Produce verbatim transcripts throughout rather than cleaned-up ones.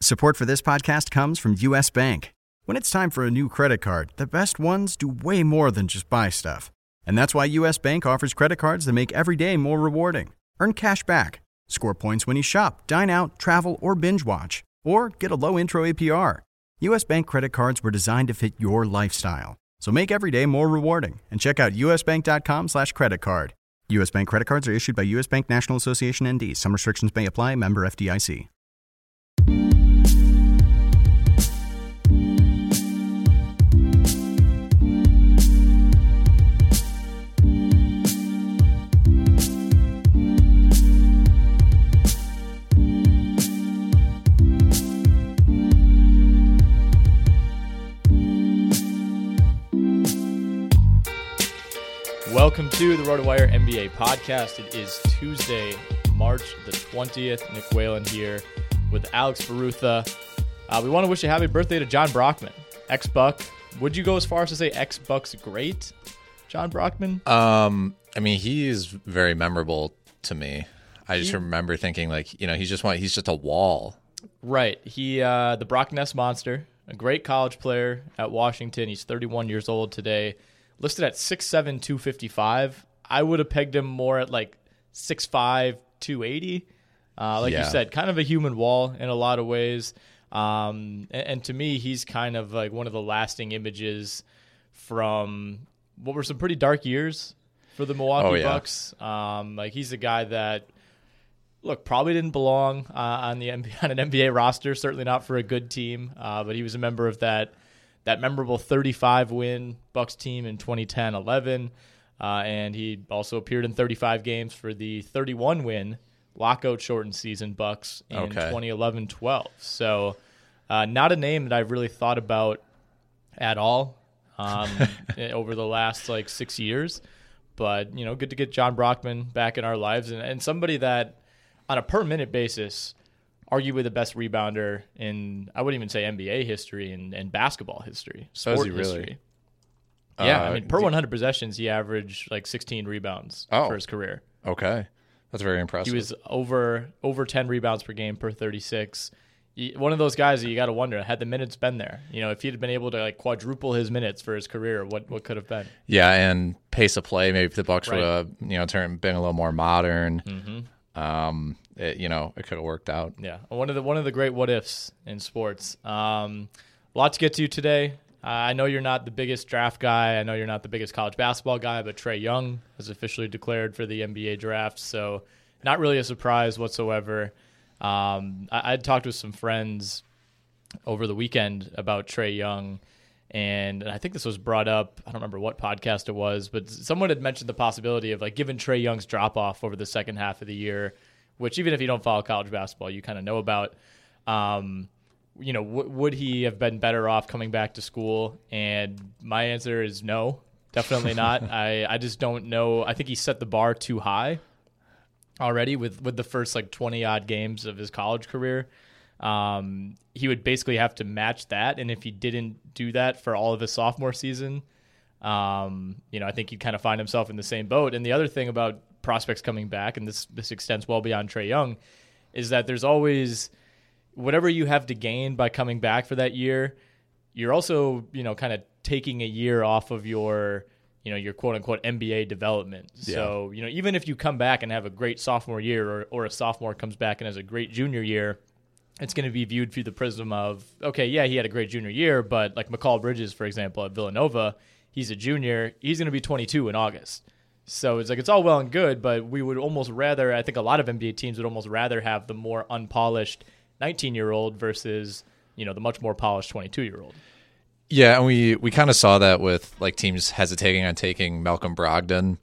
Support for this podcast comes from U S Bank. When it's time for a new credit card, the best ones do way more than just buy stuff. And that's why U S Bank offers credit cards that make every day more rewarding. Earn cash back, score points when you shop, dine out, travel, or binge watch, or get a low intro A P R. U S Bank credit cards were designed to fit your lifestyle. So make every day more rewarding and check out usbank.com slash credit card. U S Bank credit cards are issued by U S Bank National Association N D. Some restrictions may apply. Member F D I C. Welcome to the RotoWire N B A podcast. It is Tuesday, March the twentieth. Nick Whalen here with Alex Barutha. Uh, we want to wish a happy birthday to John Brockman, ex-Buck. Would you go as far as to say ex-Buck's great, John Brockman? Um, I mean, he is very memorable to me. I just he, remember thinking, like, you know, he's just one, he's just a wall. Right. He, uh, the Brock Ness monster, a great college player at Washington. He's thirty-one years old today. Listed at six seven, two fifty-five. I would have pegged him more at like six five, two eighty. Uh, like yeah. you said, kind of a human wall in a lot of ways. Um, and, and to me, he's kind of like one of the lasting images from what were some pretty dark years for the Milwaukee oh, yeah. Bucks. Um, like he's a guy that, look, probably didn't belong uh, on the on an N B A roster, certainly not for a good team, uh, but he was a member of that. That memorable thirty-five win Bucks team in twenty ten eleven, uh, and he also appeared in thirty-five games for the thirty-one win lockout shortened season Bucks in okay. twenty eleven twelve. So uh, not a name that I've really thought about at all um, over the last like six years, but you know, good to get John Brockman back in our lives and, and somebody that on a per minute basis arguably the best rebounder in, I wouldn't even say N B A history and, and basketball history, sport oh, is he history. Really? Yeah, uh, I mean, per one hundred possessions, he averaged like sixteen rebounds oh, for his career. Okay, that's very impressive. He was over over ten rebounds per game per thirty-six. He, one of those guys that you got to wonder, had the minutes been there? You know, if he'd been able to like quadruple his minutes for his career, what what could have been? Yeah, and pace of play, maybe if the Bucks right. would have, you know, turned been a little more modern. Mm-hmm. Um, it, you know, it could have worked out. Yeah. One of the, one of the great what ifs in sports. Um, a lot to get to today. Uh, I know you're not the biggest draft guy. I know you're not the biggest college basketball guy, but Trae Young has officially declared for the N B A draft. So not really a surprise whatsoever. Um, I, I talked with some friends over the weekend about Trae Young And I think this was brought up, I don't remember what podcast it was, but someone had mentioned the possibility of, like, given Trae Young's drop-off over the second half of the year, which even if you don't follow college basketball, you kind of know about, um, you know, w- would he have been better off coming back to school? And my answer is no, definitely not. I, I just don't know. I think he set the bar too high already with, with the first, like, twenty-odd games of his college career. Um, he would basically have to match that, and if he didn't do that for all of his sophomore season, um, you know, I think he'd kind of find himself in the same boat. And the other thing about prospects coming back, and this this extends well beyond Trae Young, is that there's always whatever you have to gain by coming back for that year. You're also, you know, kind of taking a year off of your, you know, your quote unquote N B A development. Yeah. So, you know, even if you come back and have a great sophomore year, or, or a sophomore comes back and has a great junior year, it's going to be viewed through the prism of, okay, yeah, he had a great junior year, but like McCall Bridges, for example, at Villanova, he's a junior. He's going to be twenty-two in August. So it's like, it's all well and good, but we would almost rather, I think a lot of N B A teams would almost rather have the more unpolished nineteen-year-old versus, you know, the much more polished twenty-two-year-old. Yeah, and we, we kind of saw that with, like, teams hesitating on taking Malcolm Brogdon,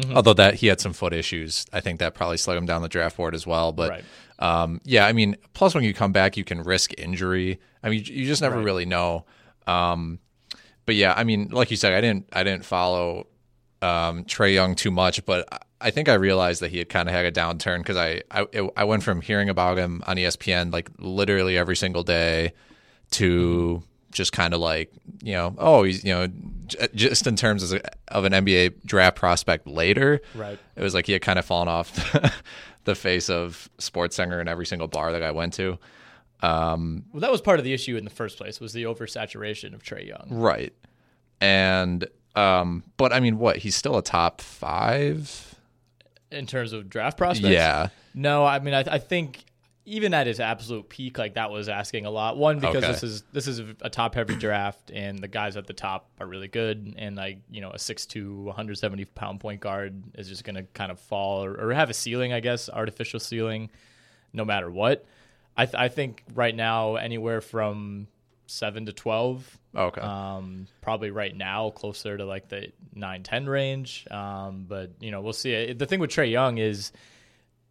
mm-hmm. although that he had some foot issues. I think that probably slowed him down the draft board as well, but... Right. Um, yeah, I mean, plus when you come back, you can risk injury. I mean, you, you just never right. really know. Um, but yeah, I mean, like you said, I didn't, I didn't follow um, Trae Young too much, but I think I realized that he had kind of had a downturn because I, I, it, I went from hearing about him on E S P N like literally every single day to just kind of like, you know, oh, he's, you know, j- just in terms of, of an N B A draft prospect later, right? It was like he had kind of fallen off. The, the face of SportsCenter in every single bar that I went to. Um, well, that was part of the issue in the first place, was the oversaturation of Trae Young. Right. And, um, but I mean, what, he's still a top five? In terms of draft prospects? Yeah. No, I mean, I, I think even at his absolute peak, like that was asking a lot. One, because okay. this is this is a top-heavy draft, and the guys at the top are really good, and like, you know, a six two, one hundred seventy pound point guard is just going to kind of fall or, or have a ceiling, I guess, artificial ceiling, no matter what. I, th- I think right now anywhere from seven to twelve. Okay. Um, probably right now closer to like the nine ten range. Um, but, you know, we'll see. The thing with Trae Young is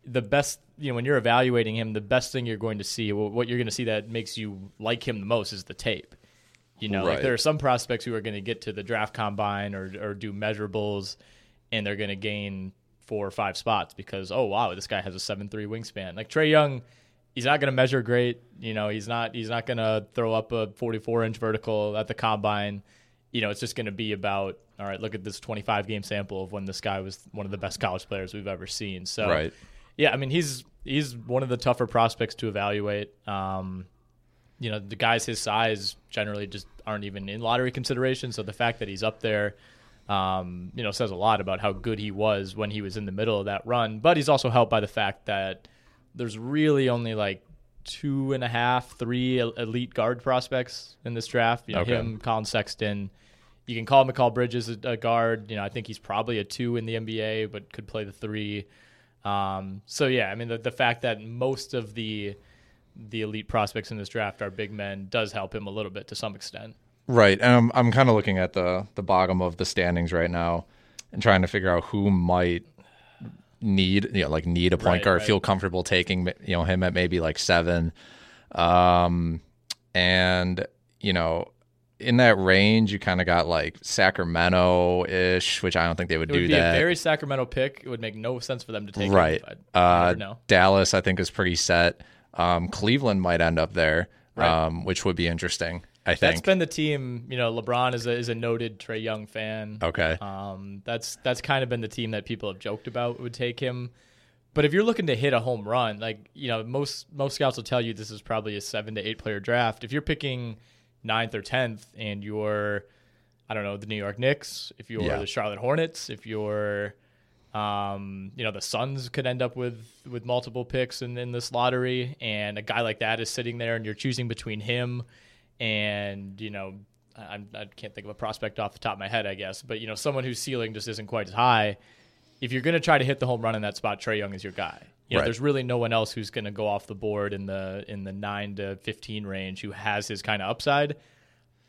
the best, you know, when you're evaluating him, the best thing you're going to see, what you're going to see that makes you like him the most is the tape. You know, right. like there are some prospects who are going to get to the draft combine or, or do measurables, and they're going to gain four or five spots because, oh, wow, this guy has a seven three wingspan. Like Trae Young, he's not going to measure great. You know, he's not he's not going to throw up a forty-four inch vertical at the combine. You know, it's just going to be about, all right, look at this twenty-five game sample of when this guy was one of the best college players we've ever seen. So. Right. Yeah, I mean, he's he's one of the tougher prospects to evaluate. Um, you know, the guys his size generally just aren't even in lottery consideration, so the fact that he's up there, um, you know, says a lot about how good he was when he was in the middle of that run. But he's also helped by the fact that there's really only like two and a half, three elite guard prospects in this draft. You know, okay. him, Colin Sexton. You can call McCall Bridges a, a guard. You know, I think he's probably a two in the N B A, but could play the three. Um, so yeah, I mean, the, the fact that most of the, the elite prospects in this draft are big men does help him a little bit to some extent. Right. And I'm, I'm kind of looking at the, the bottom of the standings right now and trying to figure out who might need, you know, like need a point right, guard, right. feel comfortable taking, you know, him at maybe like seven. Um, and you know, in that range, you kind of got like Sacramento-ish, which I don't think they would, would do that. It would be a very Sacramento pick. It would make no sense for them to take right. him. Uh, no. Dallas, I think, is pretty set. Um, Cleveland might end up there, right. um, which would be interesting, I think. That's been the team. You know, LeBron is a, is a noted Trae Young fan. Okay. Um, that's that's kind of been the team that people have joked about would take him. But if you're looking to hit a home run, like, you know, most most scouts will tell you this is probably a seven to eight player draft. If you're picking ninth or tenth and you're, I don't know, the New York Knicks, if you're yeah. the Charlotte Hornets, if you're, um, you know, the Suns could end up with, with multiple picks in, in this lottery, and a guy like that is sitting there and you're choosing between him and, you know, I, I can't think of a prospect off the top of my head, I guess, but, you know, someone whose ceiling just isn't quite as high. If you're going to try to hit the home run in that spot, Trae Young is your guy. You know, right. There's really no one else who's going to go off the board in the in the nine to fifteen range who has his kind of upside.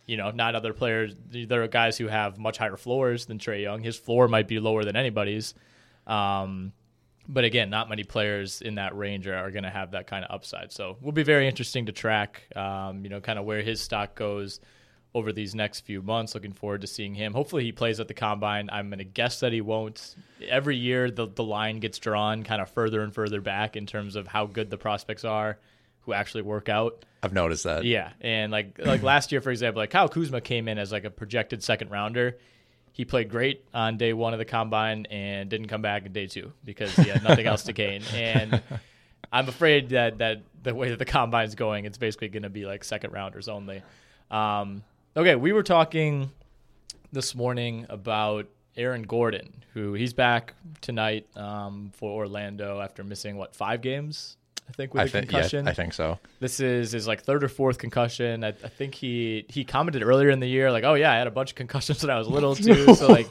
you know, not other players. There are guys who have much higher floors than Trae Young. His floor might be lower than anybody's. Um, but again, not many players in that range are, are going to have that kind of upside. So it will be very interesting to track, um, you know, kind of where his stock goes over these next few months. Looking forward to seeing him. Hopefully he plays at the Combine. I'm going to guess that he won't. Every year the, the line gets drawn kind of further and further back in terms of how good the prospects are who actually work out. I've noticed that. Yeah. And like like last year, for example, like Kyle Kuzma came in as like a projected second rounder. He played great on day one of the Combine and didn't come back in day two because he had nothing else to gain. And I'm afraid that, that the way that the Combine's going, it's basically going to be like second rounders only. Um, okay, we were talking this morning about Aaron Gordon, who he's back tonight um, for Orlando after missing, what, five games? I think with I a th- concussion. Yeah, I think so. This is his like third or fourth concussion. I, I think he he commented earlier in the year like, "Oh yeah, I had a bunch of concussions when I was little too." So like,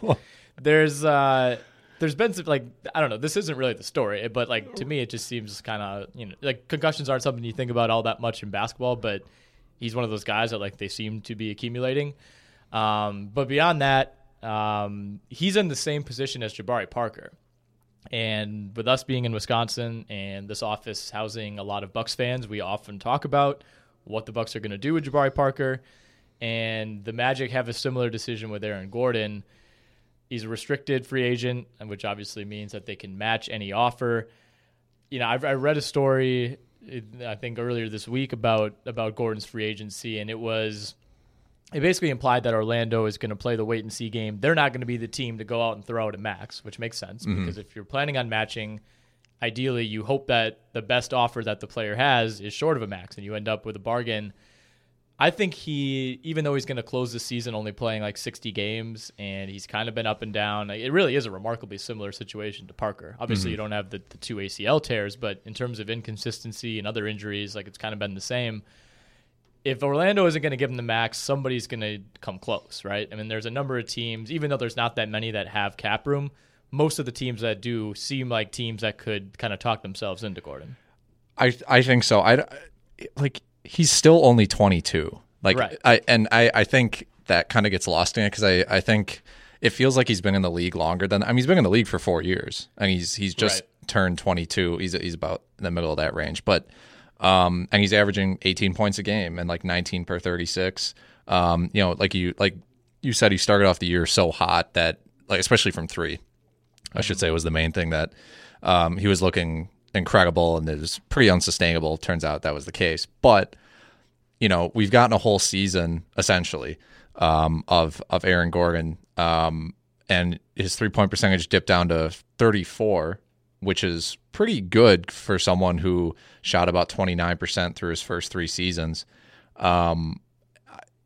there's uh, there's been some, like I don't know. This isn't really the story, but like to me, it just seems kind of you know like concussions aren't something you think about all that much in basketball. But he's one of those guys that like they seem to be accumulating. Um, but beyond that, um, he's in the same position as Jabari Parker. And with us being in Wisconsin and this office housing a lot of Bucks fans, we often talk about what the Bucks are going to do with Jabari Parker. And the Magic have a similar decision with Aaron Gordon. He's a restricted free agent, which obviously means that they can match any offer. You know, I've, I read a story, I think earlier this week, about about Gordon's free agency, and it was it basically implied that Orlando is going to play the wait-and-see game. They're not going to be the team to go out and throw out a max, which makes sense mm-hmm. because if you're planning on matching, ideally you hope that the best offer that the player has is short of a max and you end up with a bargain. I think he, even though he's going to close the season only playing like sixty games and he's kind of been up and down, it really is a remarkably similar situation to Parker. Obviously mm-hmm. you don't have the, the two A C L tears, but in terms of inconsistency and other injuries, like it's kind of been the same. If Orlando isn't going to give him the max, somebody's going to come close, right? I mean, there's a number of teams, even though there's not that many that have cap room, most of the teams that do seem like teams that could kind of talk themselves into Gordon. I I think so. I, like, he's still only twenty-two. Like, right. I, and I, I think that kind of gets lost in it because I, I think it feels like he's been in the league longer than – I mean, he's been in the league for four years. I mean, he's, he's just right. turned twenty-two. He's, he's about in the middle of that range, but – Um, and he's averaging eighteen points a game and like nineteen per thirty-six. Um, you know, like you like you said, he started off the year so hot that, like, especially from three, I should say, was the main thing that um, he was looking incredible and it was pretty unsustainable. Turns out that was the case. But you know, we've gotten a whole season essentially um, of of Aaron Gordon, um, and his three-point percentage dipped down to thirty-four. Which is pretty good for someone who shot about twenty-nine percent through his first three seasons. Um,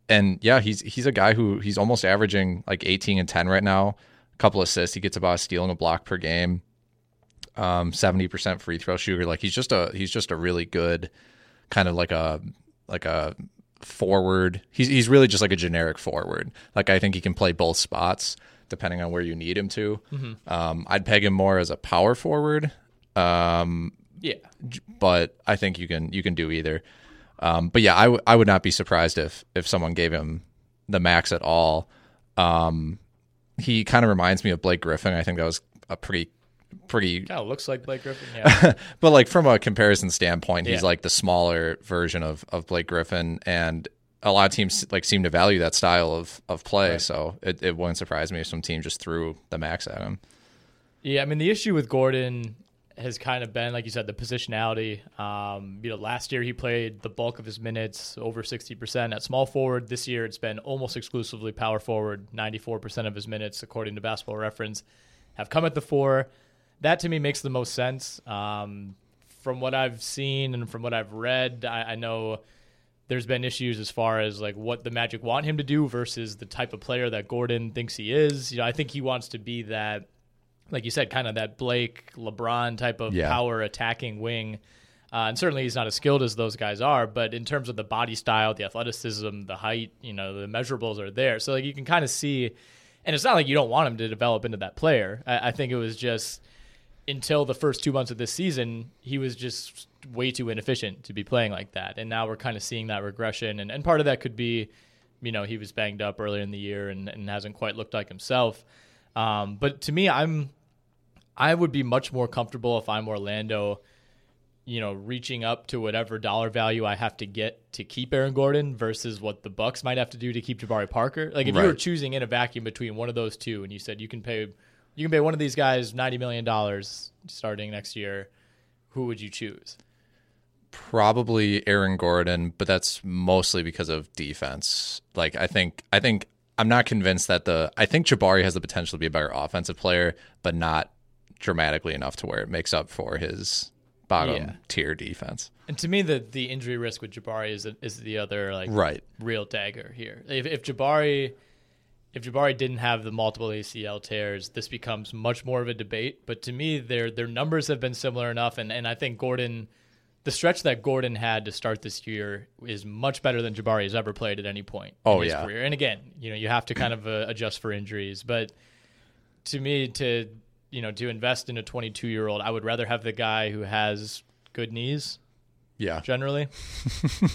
and yeah, he's he's a guy who he's almost averaging like eighteen and ten right now. A couple assists. He gets about a steal and a block per game. Um, seventy percent free throw shooter. Like he's just a he's just a really good kind of like a like a forward. He's he's really just like a generic forward. Like I think he can play both spots, depending on where you need him to. Mm-hmm. Um, I'd peg him more as a power forward. Um, yeah. But I think you can you can do either. Um, but yeah, I, w- I would not be surprised if if someone gave him the max at all. Um, he kind of reminds me of Blake Griffin. I think that was a pretty... pretty kind of looks like Blake Griffin, yeah. But like from a comparison standpoint, yeah. He's like the smaller version of, of Blake Griffin, and a lot of teams like seem to value that style of, of play, right. So it, it wouldn't surprise me if some team just threw the max at him. Yeah, I mean, the issue with Gordon has kind of been, like you said, the positionality. Um, you know, last year he played the bulk of his minutes, over sixty percent at small forward. This year it's been almost exclusively power forward. ninety-four percent of his minutes, according to Basketball Reference, have come at the four. That, to me, makes the most sense. Um, from what I've seen and from what I've read, I, I know... there's been issues as far as like what the Magic want him to do versus the type of player that Gordon thinks he is. You know, I think he wants to be that, like you said, kind of that Blake, LeBron type of yeah. power attacking wing. Uh, and certainly he's not as skilled as those guys are, but in terms of the body style, the athleticism, the height, you know, the measurables are there. So like you can kind of see, and it's not like you don't want him to develop into that player. I, I think it was just until the first two months of this season, he was just way too inefficient to be playing like that. And now we're kind of seeing that regression. And, and part of that could be you know, he was banged up earlier in the year and, and hasn't quite looked like himself. Um, but to me, I'm, I would be much more comfortable if I'm Orlando, you know, reaching up to whatever dollar value I have to get to keep Aaron Gordon versus what the Bucks might have to do to keep Jabari Parker. Like if right. you were choosing in a vacuum between one of those two and you said you can pay, you can pay one of these guys ninety million dollars starting next year, who would you choose? Probably Aaron Gordon, but that's mostly because of defense. Like I think, I think I'm not convinced that the, I think Jabari has the potential to be a better offensive player, but not dramatically enough to where it makes up for his bottom yeah. tier defense. And to me, the the injury risk with Jabari is is the other like right. real dagger here. If, if Jabari, if Jabari didn't have the multiple A C L tears, this becomes much more of a debate. But to me, their their numbers have been similar enough, and and I think Gordon. The stretch that Gordon had to start this year is much better than Jabari has ever played at any point oh, in his yeah. career. And again, you know, you have to kind of uh, adjust for injuries. But to me, to you know, to invest in a twenty-two-year-old, I would rather have the guy who has good knees. Yeah, generally.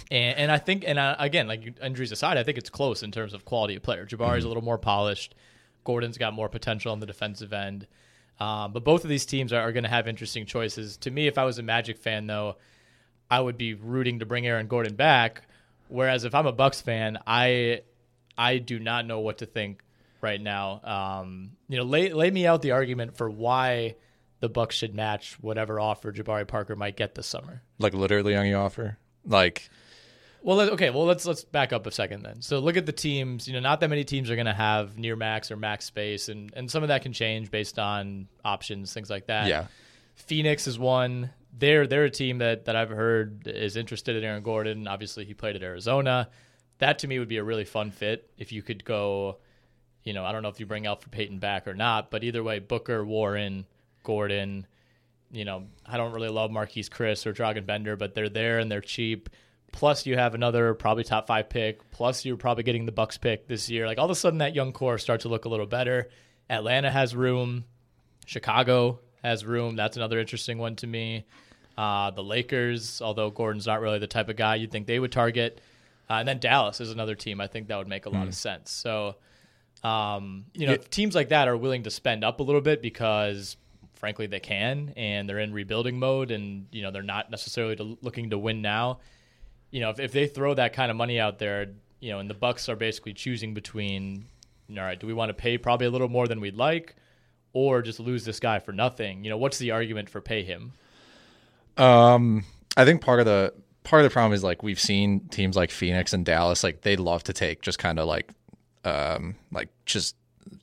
and, and I think, and I, again, like injuries aside, I think it's close in terms of quality of player. Jabari's mm-hmm. a little more polished. Gordon's got more potential on the defensive end. Um, but both of these teams are, are going to have interesting choices. To me, if I was a Magic fan, though, I would be rooting to bring Aaron Gordon back, whereas if I'm a Bucks fan, I I do not know what to think right now. Um, you know, lay lay me out the argument for why the Bucks should match whatever offer Jabari Parker might get this summer. Like literally any offer? Like, well, okay, well let's let's back up a second then. So look at the teams. You know, not that many teams are going to have near max or max space, and and some of that can change based on options, things like that. Yeah, Phoenix is one. They're, they're a team that, that I've heard is interested in Aaron Gordon. Obviously, he played at Arizona. That, to me, would be a really fun fit if you could go, you know, I don't know if you bring Alfred Payton back or not, but either way, Booker, Warren, Gordon, you know, I don't really love Marquise Chris or Dragan Bender, but they're there and they're cheap. Plus, you have another probably top five pick. Plus, you're probably getting the Bucks pick this year. Like, all of a sudden, that young core starts to look a little better. Atlanta has room. Chicago has room. That's another interesting one to me. Uh, the Lakers, although Gordon's not really the type of guy you'd think they would target. Uh, and then Dallas is another team. I think that would make a lot mm. of sense. So, um, you know, it, teams like that are willing to spend up a little bit because, frankly, they can, and they're in rebuilding mode, and, you know, they're not necessarily to, looking to win now. You know, if, if they throw that kind of money out there, you know, and the Bucks are basically choosing between, you know, all right, do we want to pay probably a little more than we'd like or just lose this guy for nothing? You know, what's the argument for pay him? Um, I think part of the part of the problem is like we've seen teams like Phoenix and Dallas, like they love to take just kind of like, um, like just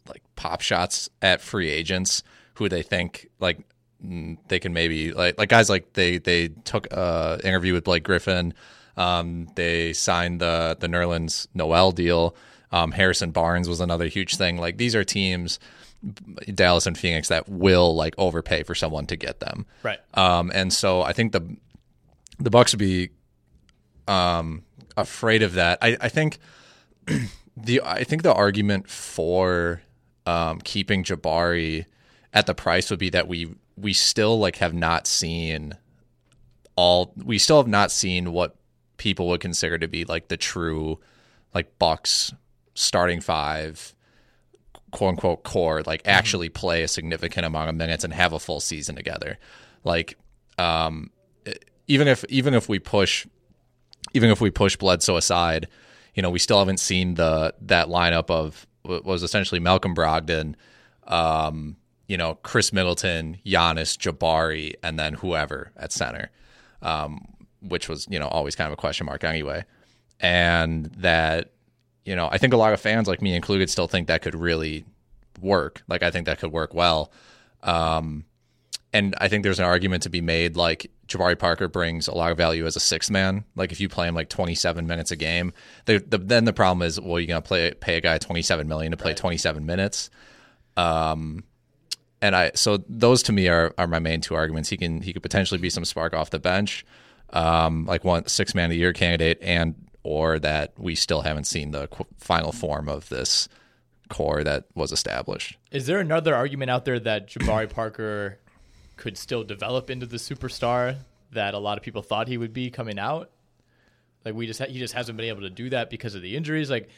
like pop shots at free agents who they think like they can maybe like like guys like they they took a interview with Blake Griffin, um, they signed the the Nerlens Noel deal, um, Harrison Barnes was another huge thing. Like these are teams, Dallas and Phoenix, that will like overpay for someone to get them. Right. Um, and so I think the the Bucks would be um, afraid of that. I, I think the I think the argument for um, keeping Jabari at the price would be that we we still like have not seen all we still have not seen what people would consider to be like the true like Bucks starting five, quote unquote core, like actually play a significant amount of minutes and have a full season together. Like, um, even if, even if we push, even if we push Bledsoe aside, you know, we still haven't seen the, that lineup of what was essentially Malcolm Brogdon, um, you know, Chris Middleton, Giannis, Jabari, and then whoever at center, um, which was, you know, always kind of a question mark anyway. And that, you know, I think a lot of fans like me included still think that could really work. Like, I think that could work well. Um, and I think there's an argument to be made, like Jabari Parker brings a lot of value as a sixth man. Like if you play him like twenty-seven minutes a game, they, the, then the problem is, well, you're going to play pay a guy twenty-seven million dollars to play right. twenty-seven minutes. Um, and I so those to me are are my main two arguments. He can he could potentially be some spark off the bench, um, like one six man a year candidate, and or that we still haven't seen the qu- final form of this core that was established. Is there another argument out there that Jabari Parker could still develop into the superstar that a lot of people thought he would be coming out? Like we just ha- he just hasn't been able to do that because of the injuries. Like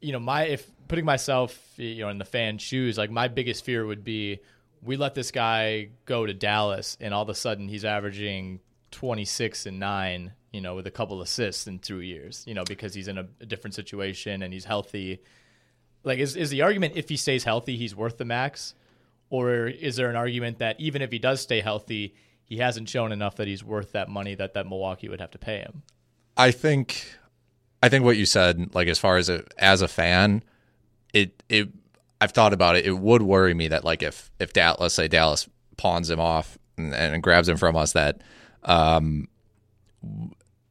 you know, my if putting myself, you know, in the fan shoes, like my biggest fear would be we let this guy go to Dallas and all of a sudden he's averaging twenty-six and nine, you know, with a couple assists in two years, you know, because he's in a, a different situation and he's healthy. Like, is, is the argument if he stays healthy, he's worth the max? Or is there an argument that even if he does stay healthy, he hasn't shown enough that he's worth that money that, that Milwaukee would have to pay him? I think I think what you said, like, as far as a, as a fan, it it I've thought about it. It would worry me that, like, if, if Dallas, let's say Dallas pawns him off and, and grabs him from us, that um,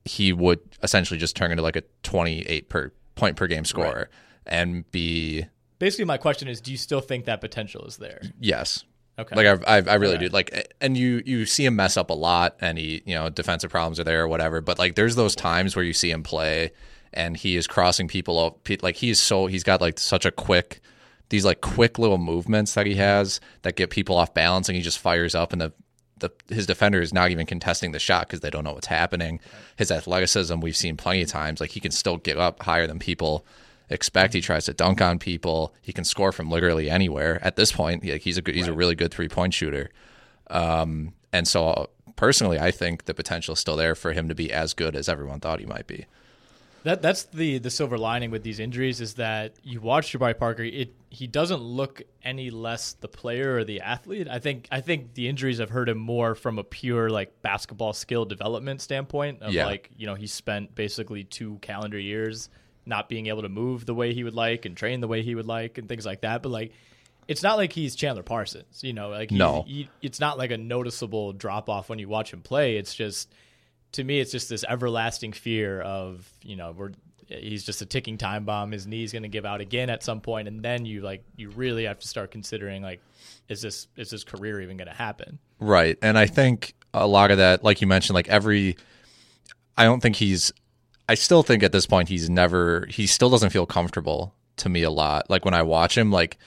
he would essentially just turn into, like, a twenty-eight per point per game scorer. Right. And be... Basically, my question is, do you still think that potential is there? Yes. Okay. Like, I've, I've, I really okay. do. Like, and you, you see him mess up a lot, and he, you know, defensive problems are there or whatever. But, like, there's those times where you see him play, and he is crossing people up. Like, he's so, he's got, like, such a quick, these, like, quick little movements that he has that get people off balance, and he just fires up, and the, the his defender is not even contesting the shot because they don't know what's happening. Right. His athleticism, we've seen plenty of times. Like, he can still get up higher than people expect. He tries to dunk on people. He can score from literally anywhere at this point. Like, he's a good, he's right. a really good three-point shooter. Um, and so personally, I think the potential is still there for him to be as good as everyone thought he might be. That that's the the silver lining with these injuries is that you watch Jabari Parker, it he doesn't look any less the player or the athlete. I think I think the injuries have hurt him more from a pure, like, basketball skill development standpoint of yeah. like, you know, he spent basically two calendar years not being able to move the way he would like and train the way he would like and things like that. But, like, it's not like he's Chandler Parsons, you know, like, he's, no. he, it's not like a noticeable drop off when you watch him play. It's just, to me, it's just this everlasting fear of, you know, we're, he's just a ticking time bomb. His knee's going to give out again at some point. And then you, like, you really have to start considering, like, is this, is this career even going to happen? Right. And I think a lot of that, like you mentioned, like every, I don't think he's, I still think at this point he's never he still doesn't feel comfortable to me a lot. Like, when I watch him, like,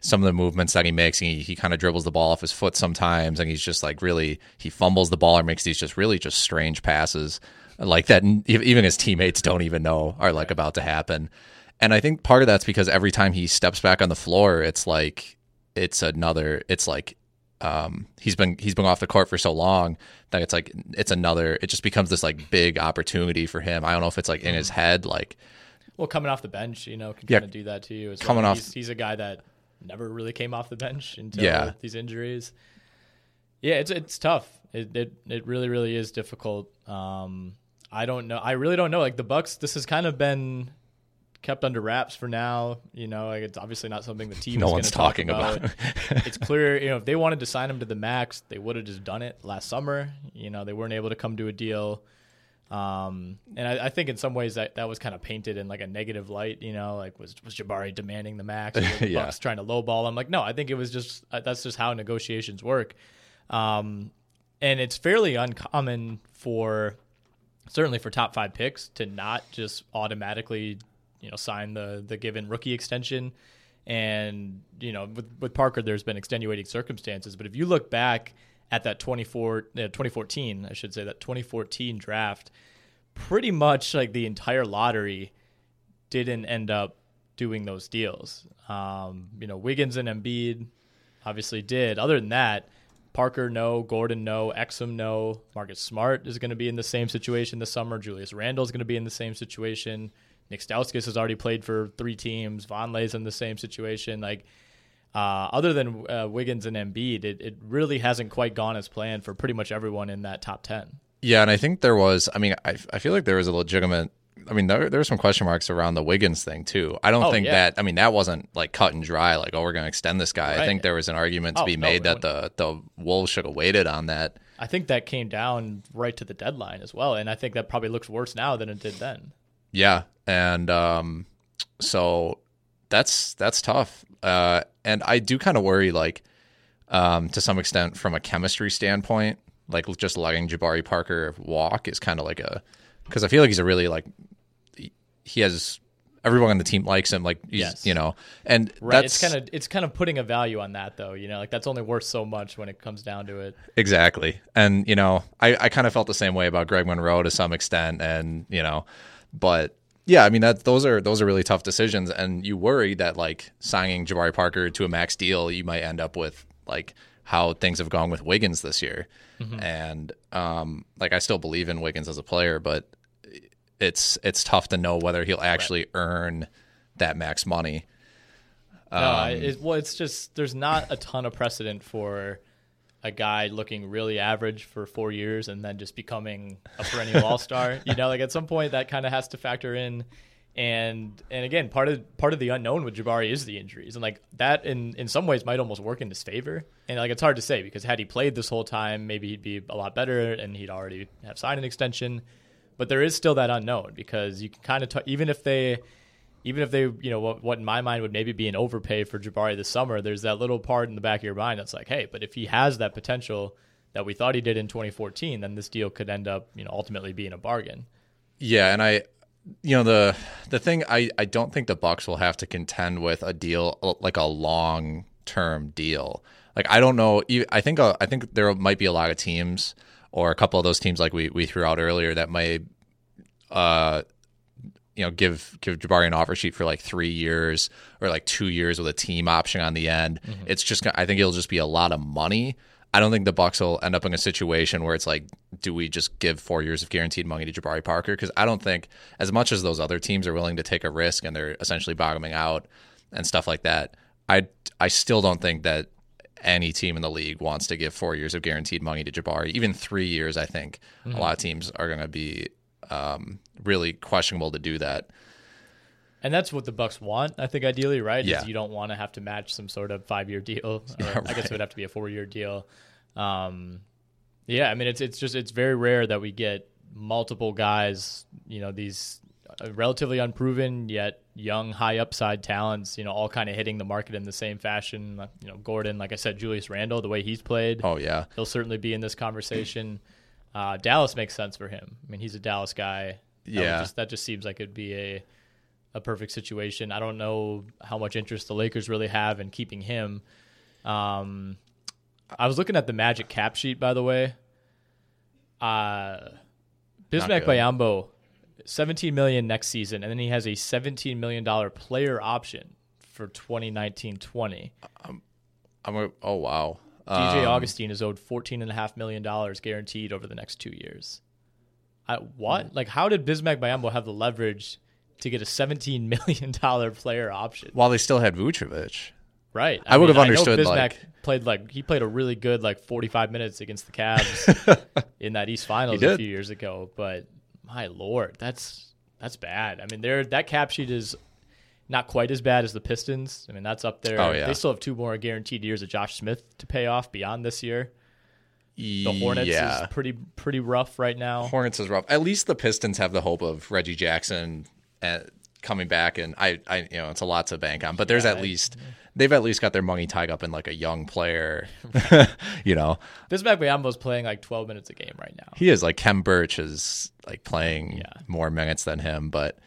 some of the movements that he makes, he, he kind of dribbles the ball off his foot sometimes, and he's just, like, really he fumbles the ball or makes these just really just strange passes like that even his teammates don't even know are, like, about to happen. And I think part of that's because every time he steps back on the floor, it's like it's another it's like Um, he's been he's been off the court for so long that it's like it's another it just becomes this, like, big opportunity for him. I don't know if it's, like, in his head, like, well, coming off the bench, you know, can yeah, kind of do that to you as coming well. off he's, he's a guy that never really came off the bench until yeah. these injuries. Yeah, it's it's tough. It it, it really really is difficult. Um, I don't know. I really don't know. Like, the Bucks, this has kind of been kept under wraps for now, you know. Like, it's obviously not something the team. No is one's talk talking about. about. It's clear, you know, if they wanted to sign him to the max, they would have just done it last summer. You know, they weren't able to come to a deal, um, and I, I think in some ways that, that was kind of painted in, like, a negative light. You know, like, was was Jabari demanding the max? Or the yeah. Bucks trying to lowball him? Like, no, I think it was just that's just how negotiations work, um, and it's fairly uncommon for certainly for top five picks to not just automatically, you know, sign the the given rookie extension. And, you know, with, with Parker, there's been extenuating circumstances. But if you look back at that twenty-four, uh, twenty fourteen, I should say, that twenty fourteen draft, pretty much, like, the entire lottery didn't end up doing those deals. Um, you know, Wiggins and Embiid obviously did. Other than that, Parker, no. Gordon, no. Exum, no. Marcus Smart is going to be in the same situation this summer. Julius Randle is going to be in the same situation. Nick Stauskas has already played for three teams. Vonleh's in the same situation. Like, uh, other than uh, Wiggins and Embiid, it, it really hasn't quite gone as planned for pretty much everyone in that top ten. Yeah, and I think there was, I mean, I, I feel like there was a legitimate, I mean, there, there were some question marks around the Wiggins thing, too. I don't oh, think yeah. that, I mean, that wasn't, like, cut and dry, like, oh, we're going to extend this guy. Right. I think there was an argument to oh, be no, made that the, the Wolves should have waited on that. I think that came down right to the deadline as well, and I think that probably looks worse now than it did then. Yeah, and um, so that's that's tough, uh, and I do kind of worry, like, um, to some extent from a chemistry standpoint, like, just letting Jabari Parker walk is kind of like a, because I feel like he's a really, like, he has everyone on the team likes him, like, he's, yes. you know, and right. that's kind of it's kind of putting a value on that though, you know, like, that's only worth so much when it comes down to it. Exactly, and you know, I I kind of felt the same way about Greg Monroe to some extent, and you know. But Yeah, I mean that those are those are really tough decisions, and you worry that like signing Jabari Parker to a max deal, you might end up with like how things have gone with Wiggins this year. Mm-hmm. And um, like I still believe in Wiggins as a player, but it's it's tough to know whether he'll actually right. earn that max money. Um, no, it, well, it's just there's not a ton of precedent for a guy looking really average for four years and then just becoming a perennial all-star. You know, like at some point that kind of has to factor in. And and again, part of part of the unknown with Jabari is the injuries. And like that in, in some ways might almost work in his favor. And like it's hard to say because had he played this whole time, maybe he'd be a lot better and he'd already have signed an extension. But there is still that unknown because you can kind of t- even if they even if they, you know, what, what in my mind would maybe be an overpay for Jabari this summer, there's that little part in the back of your mind that's like, hey, but if he has that potential that we thought he did in twenty fourteen, then this deal could end up, you know, ultimately being a bargain. Yeah, and I, you know, the the thing, I, I don't think the Bucks will have to contend with a deal, like a long-term deal. Like, I don't know, I think I think there might be a lot of teams or a couple of those teams like we, we threw out earlier that might, uh, you know, give give Jabari an offer sheet for like three years or like two years with a team option on the end. Mm-hmm. It's just, I think it'll just be a lot of money. I don't think the Bucks will end up in a situation where it's like, do we just give four years of guaranteed money to Jabari Parker? Because I don't think, as much as those other teams are willing to take a risk and they're essentially bottoming out and stuff like that, I, I still don't think that any team in the league wants to give four years of guaranteed money to Jabari. Even three years, I think mm-hmm. a lot of teams are going to be um, really questionable to do that. And that's what the Bucks want, I think, ideally, right? Yeah. Is you don't want to have to match some sort of five-year deal. Or yeah, right. I guess it would have to be a four-year deal. Um, yeah, I mean, it's it's just it's very rare that we get multiple guys, you know, these relatively unproven yet young, high upside talents, you know, all kind of hitting the market in the same fashion. You know, Gordon, like I said, Julius Randle, the way he's played. Oh, yeah. He'll certainly be in this conversation. Uh, Dallas makes sense for him. I mean, he's a Dallas guy. Yeah. That just, that just seems like it'd be a... a perfect situation. I don't know how much interest the Lakers really have in keeping him. Um, I was looking at the Magic cap sheet, by the way. Uh, Bismack Biyombo, seventeen million dollars next season, and then he has a seventeen million dollars player option for twenty nineteen twenty. Um, I'm a, oh, wow. D J um, Augustine is owed fourteen point five million dollars guaranteed over the next two years. I, what? Like, how did Bismack Biyombo have the leverage to get a seventeen million dollars player option while they still had Vucevic? Right. I, I would mean, have understood. I know Bismack like played like he played a really good like forty-five minutes against the Cavs in that East Finals a few years ago, but my Lord, that's that's bad. I mean, there that cap sheet is not quite as bad as the Pistons. I mean, that's up there. Oh, yeah. They still have two more guaranteed years of Josh Smith to pay off beyond this year. The Hornets yeah. is pretty pretty rough right now. Hornets is rough. At least the Pistons have the hope of Reggie Jackson and coming back, and I, I, you know, it's a lot to bank on, but there's yeah, at I, least, yeah. they've at least got their money tied up in like a young player, you know. Bismack Biyombo's playing like twelve minutes a game right now. He is like Kem Birch is like playing yeah. more minutes than him, but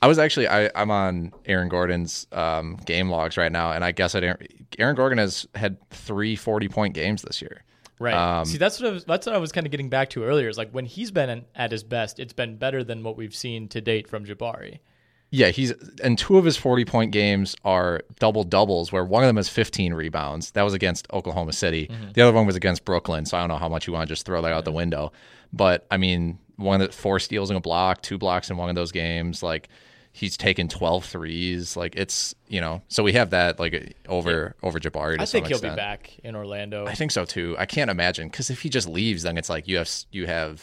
I was actually, I, I'm on Aaron Gordon's um, game logs right now, and I guess I didn't, Aaron Gordon has had three forty point games this year. Right. Um, See, that's what, I was, that's what I was kind of getting back to earlier. Is like when he's been in, at his best, it's been better than what we've seen to date from Jabari. Yeah, he's and two of his forty-point games are double-doubles, where one of them is fifteen rebounds. That was against Oklahoma City. Mm-hmm. The other one was against Brooklyn, so I don't know how much you want to just throw that out yeah. the window. But, I mean, one of the four steals and a block, two blocks in one of those games. Like, he's taken twelve threes. Like, it's, you know, so we have that, like, over yeah. over Jabari to I some extent. I think he'll be back in Orlando. I think so, too. I can't imagine, because if he just leaves, then it's like you have you have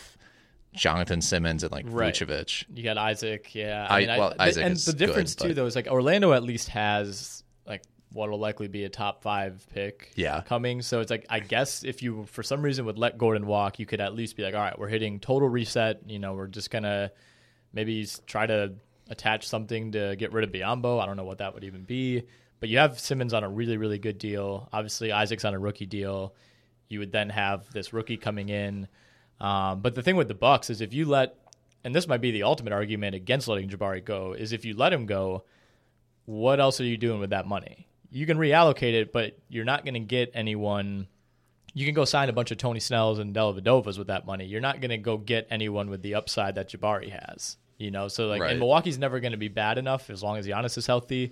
Jonathan Simmons and, like, right. Vucevic. You got Isaac, yeah. I, I mean, well, I, Isaac And is the difference, good, too, but... though, is, like, Orlando at least has, like, what will likely be a top five pick yeah. coming. So it's like, I guess if you, for some reason, would let Gordon walk, you could at least be like, all right, we're hitting total reset. You know, we're just going to maybe try to attach something to get rid of Biyombo. I don't know what that would even be. But you have Simmons on a really, really good deal. Obviously, Isaac's on a rookie deal. You would then have this rookie coming in. Um, but the thing with the Bucks is if you let, and this might be the ultimate argument against letting Jabari go, is if you let him go, what else are you doing with that money? You can reallocate it, but you're not going to get anyone. You can go sign a bunch of Tony Snells and Dellavedovas with that money. You're not going to go get anyone with the upside that Jabari has. You know, so like, right. and Milwaukee's never going to be bad enough as long as Giannis is healthy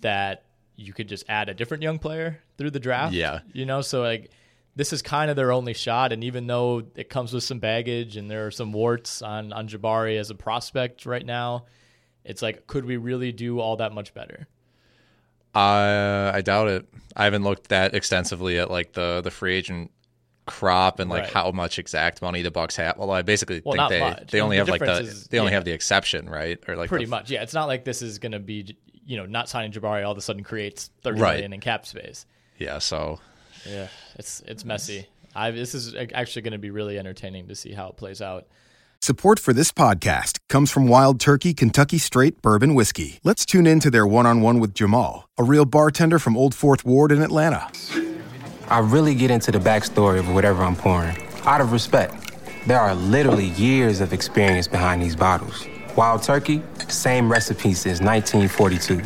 that you could just add a different young player through the draft. Yeah. You know, so like this is kind of their only shot. And even though it comes with some baggage and there are some warts on, on Jabari as a prospect right now, it's like, could we really do all that much better? Uh, I doubt it. I haven't looked that extensively at like the, the free agent crop and like right. how much exact money the Bucks have. Well, I basically well, think they much. they only the have like the is, they only yeah. have the exception, right? Or like pretty the, much, yeah. It's not like this is going to be, you know, not signing Jabari all of a sudden creates thirty right. million in cap space. Yeah, so yeah, it's it's messy. I this is actually going to be really entertaining to see how it plays out. Support for this podcast comes from Wild Turkey Kentucky Straight Bourbon Whiskey. Let's tune in to their one-on-one with Jamal, a real bartender from Old Fourth Ward in Atlanta. I really get into the backstory of whatever I'm pouring, out of respect. There are literally years of experience behind these bottles. Wild Turkey, same recipe since nineteen forty-two.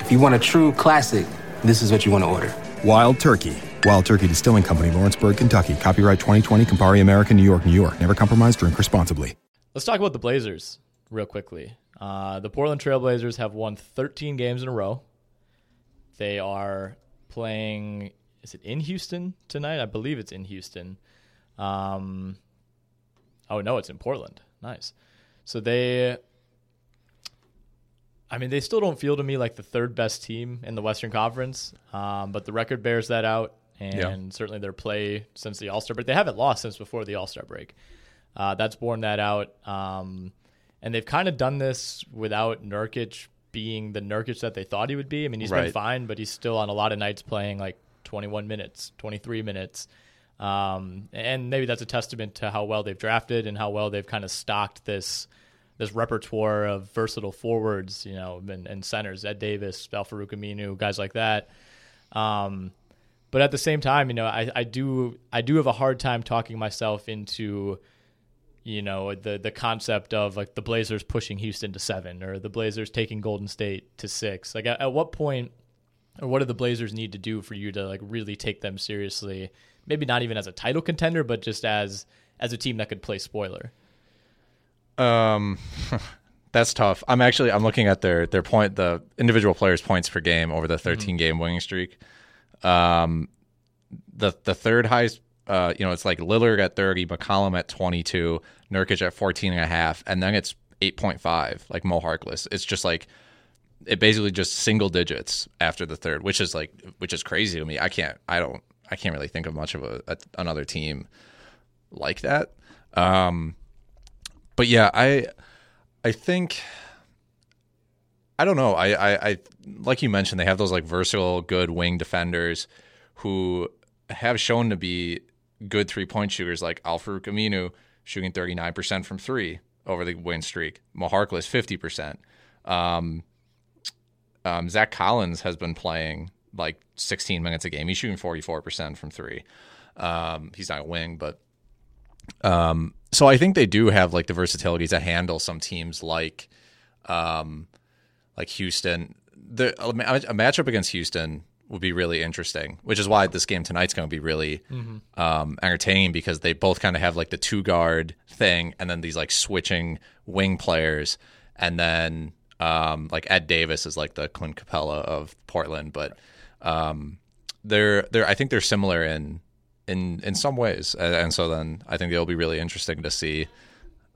If you want a true classic, this is what you want to order. Wild Turkey. Wild Turkey Distilling Company, Lawrenceburg, Kentucky. Copyright twenty twenty, Campari America, New York, New York. Never compromise, drink responsibly. Let's talk about the Blazers real quickly. Uh, the Portland Trail Blazers have won thirteen games in a row. They are playing... Is it in Houston tonight? I believe it's in Houston. Um, oh, no, it's in Portland. Nice. So they, I mean, they still don't feel to me like the third best team in the Western Conference, um, but the record bears that out, and yeah. certainly their play since the All-Star break. They haven't lost since before the All-Star break. Uh, that's borne that out. Um, and they've kind of done this without Nurkic being the Nurkic that they thought he would be. I mean, he's right. been fine, but he's still on a lot of nights playing like twenty-one minutes, twenty-three minutes. Um, and maybe that's a testament to how well they've drafted and how well they've kind of stocked this this repertoire of versatile forwards, you know, and, and centers, Ed Davis, Al-Farouq Aminu, guys like that. Um, but at the same time, you know, I, I do I do have a hard time talking myself into, you know, the the concept of like the Blazers pushing Houston to seven or the Blazers taking Golden State to six. Like at, at what point or what do the Blazers need to do for you to like really take them seriously? Maybe not even as a title contender, but just as as a team that could play spoiler. Um, that's tough. I'm actually I'm looking at their their point the individual players' points per game over the thirteen mm-hmm. game winning streak. Um, the the third highest. Uh, you know, it's like Lillard at thirty, McCollum at twenty-two, Nurkic at fourteen and a half, and then it's eight point five. Like Mo Harkless, it's just like. It basically just single digits after the third, which is like, which is crazy to me. I can't, I don't, I can't really think of much of a, a another team like that. Um, but yeah, I, I think, I don't know. I, I, I, like you mentioned, they have those like versatile, good wing defenders who have shown to be good three point shooters, like Al-Farouq Aminu shooting thirty-nine percent from three over the win streak, Mo Harkless fifty percent. Um, Um, Zach Collins has been playing like sixteen minutes a game. He's shooting forty-four percent from three. Um, he's not a wing, but um, so I think they do have like the versatility to handle some teams like um, like Houston. The, a, a matchup against Houston would be really interesting, which is why this game tonight's going to be really mm-hmm. um, entertaining because they both kind of have like the two guard thing and then these like switching wing players and then. Um, like Ed Davis is like the Clint Capella of Portland, but um, they're they're I think they're similar in in in some ways, and, and so then I think it'll be really interesting to see,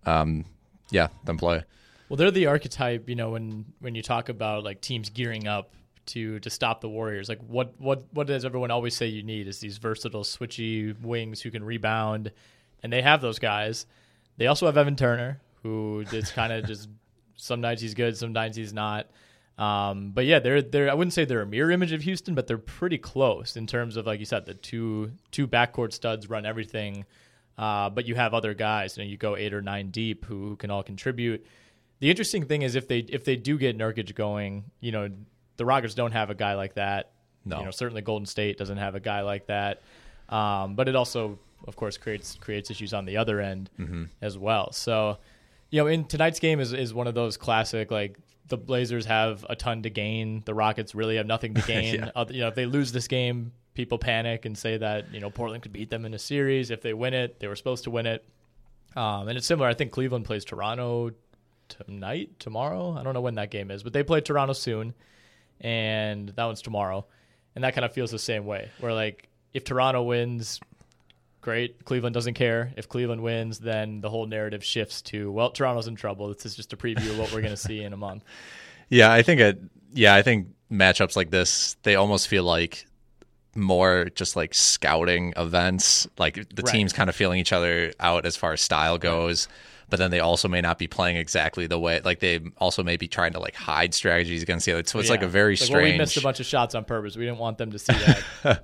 um, yeah, them play. Well, they're the archetype, you know, when when you talk about like teams gearing up to to stop the Warriors, like what what what does everyone always say you need is these versatile, switchy wings who can rebound, and they have those guys. They also have Evan Turner, who is kind of just. Some nights he's good, some nights he's not. Um, but yeah, they're they're I wouldn't say they're a mirror image of Houston, but they're pretty close in terms of like you said, the two two backcourt studs run everything. Uh, but you have other guys, you know, you go eight or nine deep who, who can all contribute. The interesting thing is if they if they do get Nurkic going, you know, the Rockets don't have a guy like that. No, you know, certainly Golden State doesn't have a guy like that. Um, but it also, of course, creates creates issues on the other end mm-hmm. as well. So. You know, in tonight's game is, is one of those classic, like, the Blazers have a ton to gain. The Rockets really have nothing to gain. yeah. Other, you know, if they lose this game, people panic and say that, you know, Portland could beat them in a series. If they win it, they were supposed to win it. Um, and it's similar. I think Cleveland plays Toronto tonight, tomorrow. I don't know when that game is, but they play Toronto soon, and that one's tomorrow. And that kind of feels the same way, where like if Toronto wins, great. Cleveland doesn't care. If Cleveland wins, then the whole narrative shifts to, well, Toronto's in trouble. This is just a preview of what we're going to see in a month. Yeah, I think it. Yeah, I think matchups like this, they almost feel like more just like scouting events. Like the right. teams kind of feeling each other out as far as style goes. Right. But then they also may not be playing exactly the way, like they also may be trying to like hide strategies against the other. So it's yeah. like a very it's strange. Like, well, we missed a bunch of shots on purpose. We didn't want them to see that.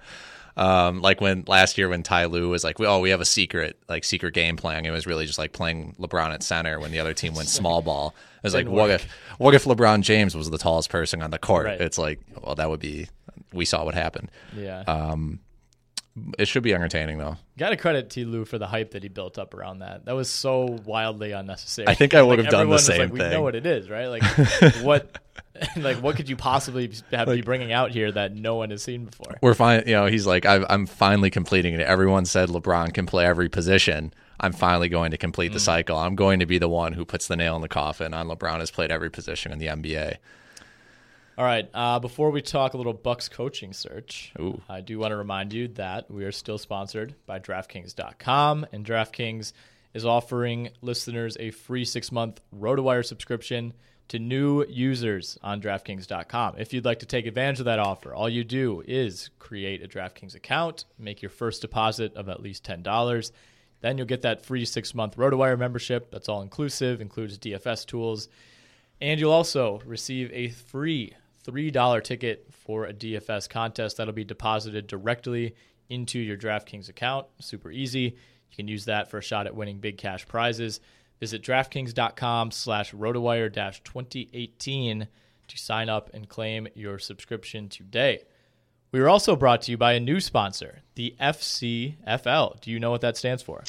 Um, like when last year when Ty Lue was like, oh, we have a secret, like secret game plan. It was really just like playing LeBron at center when the other team went small ball. It was like, what if, what if LeBron James was the tallest person on the court? Right. It's like, well, that would be, we saw what happened. Yeah. Um, it should be entertaining though. Got to credit Ty Lue for the hype that he built up around that. That was so wildly unnecessary. I think I would like, have done the same like, thing. We know what it is, right? Like what, like what could you possibly have like, be bringing out here that no one has seen before? We're fine. You know, he's like, I've, I'm finally completing it. Everyone said LeBron can play every position. I'm finally going to complete mm. the cycle. I'm going to be the one who puts the nail in the coffin on LeBron has played every position in the N B A. All right, uh, before we talk a little Bucks coaching search, Ooh. I do want to remind you that we are still sponsored by DraftKings dot com, and DraftKings is offering listeners a free six-month RotoWire subscription to new users on DraftKings dot com. If you'd like to take advantage of that offer, all you do is create a DraftKings account, make your first deposit of at least ten dollars, then you'll get that free six-month RotoWire membership. That's all-inclusive, includes D F S tools, and you'll also receive a free three dollar ticket for a D F S contest that'll be deposited directly into your DraftKings account. Super easy. You can use that for a shot at winning big cash prizes. Visit DraftKings dot com slash RotoWire twenty eighteen to sign up and claim your subscription today. We are also brought to you by a new sponsor, the F C F L. Do you know what that stands for?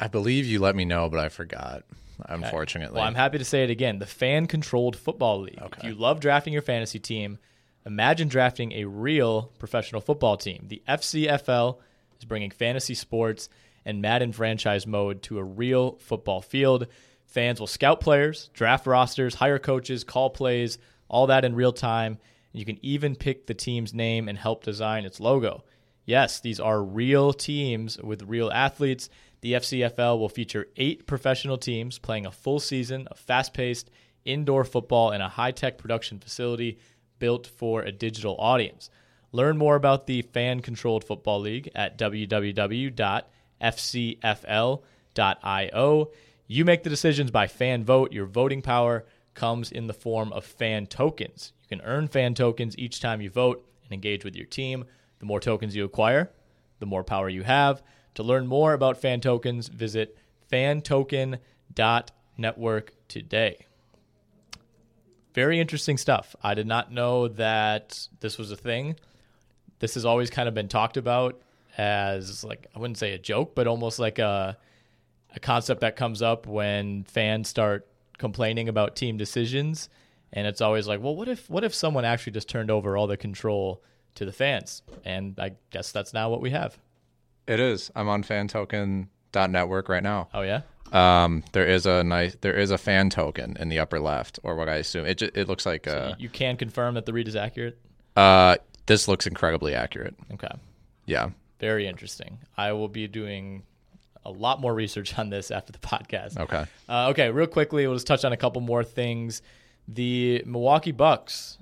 I believe you let me know, but I forgot. Unfortunately. Well, I'm happy to say it again. The Fan-Controlled Football League. Okay. If you love drafting your fantasy team, imagine drafting a real professional football team. The F C F L is bringing fantasy sports and Madden franchise mode to a real football field. Fans will scout players, draft rosters, hire coaches, call plays, all that in real time. And you can even pick the team's name and help design its logo. Yes, these are real teams with real athletes. The F C F L will feature eight professional teams playing a full season of fast-paced indoor football in a high-tech production facility built for a digital audience. Learn more about the Fan-Controlled Football League at w w w dot f c f l dot i o. You make the decisions by fan vote. Your voting power comes in the form of fan tokens. You can earn fan tokens each time you vote and engage with your team. The more tokens you acquire, the more power you have. To learn more about fan tokens, visit fantoken dot network today. Very interesting stuff. I did not know that this was a thing. This has always kind of been talked about as, like, I wouldn't say a joke, but almost like a a concept that comes up when fans start complaining about team decisions. And it's always like, well, what if what if someone actually just turned over all the control to the fans? And I guess that's now what we have. It is. I'm on fan token dot network right now. Oh yeah. Um, there is a nice. There is a fan token in the upper left, or what I assume. It just, it looks like. So uh, you can confirm that the read is accurate. Uh, this looks incredibly accurate. Okay. Yeah. Very interesting. I will be doing a lot more research on this after the podcast. Okay. Uh, okay. Real quickly, we'll just touch on a couple more things. The Milwaukee Bucks.